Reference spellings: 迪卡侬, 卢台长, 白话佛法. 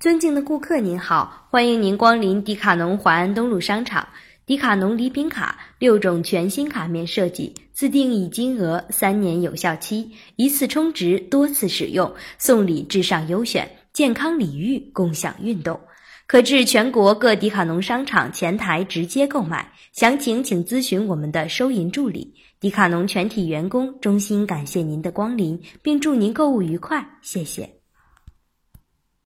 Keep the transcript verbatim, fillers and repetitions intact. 尊敬的顾客您好，欢迎您光临迪卡侬华安东路商场。迪卡侬礼品卡六种全新卡面设计，自定义金额，三年有效期，一次充值，多次使用，送礼至上优选，健康礼遇，共享运动。可至全国各迪卡侬商场前台直接购买，详情请咨询我们的收银助理。迪卡侬全体员工衷心感谢您的光临，并祝您购物愉快，谢谢。